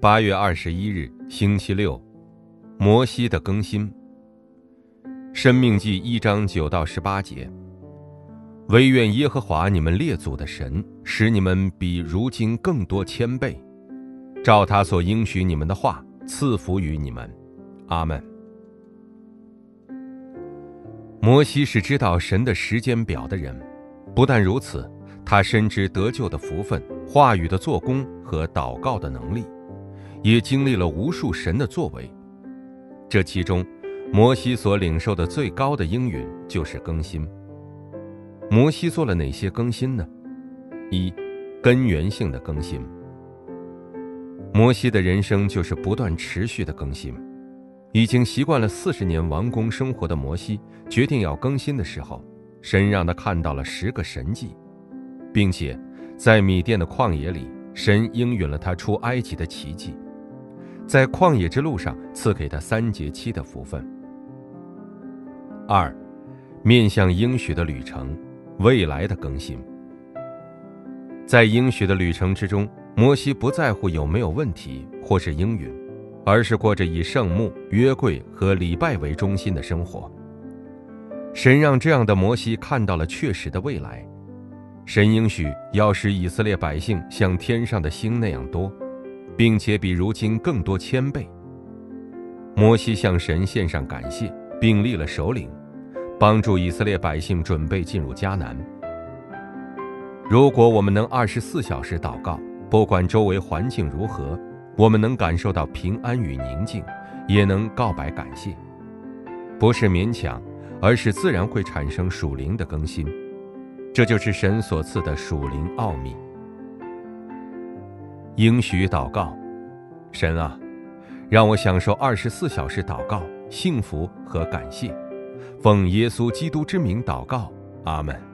8月21日星期六，摩西的更新。申命记一章9到18节，惟愿耶和华你们列祖的神使你们比如今更多谦卑，照他所应许你们的话赐福于你们。阿们。摩西是知道神的时间表的人，不但如此，他深知得救的福分、话语的做工和祷告的能力，也经历了无数神的作为。这其中，摩西所领受的最高的应允就是更新。摩西做了哪些更新呢？一、根源性的更新。摩西的人生就是不断持续的更新。已经习惯了40年王宫生活的摩西，决定要更新的时候，神让他看到了10个神迹，并且在米甸的旷野里，神应允了他出埃及的奇迹，在旷野之路上赐给他3节期的福分。二、面向应许的旅程，未来的更新。在应许的旅程之中，摩西不在乎有没有问题或是应允，而是过着以圣幕、约柜和礼拜为中心的生活。神让这样的摩西看到了确实的未来，神应许要使以色列百姓像天上的星那样多，并且比如今更多千倍。摩西向神献上感谢，并立了首领，帮助以色列百姓准备进入迦南。如果我们能24小时祷告，不管周围环境如何，我们能感受到平安与宁静，也能告白感谢。不是勉强，而是自然会产生属灵的更新。这就是神所赐的属灵奥秘。应许祷告，神啊，让我享受24小时祷告、幸福和感谢。奉耶稣基督之名祷告，阿们。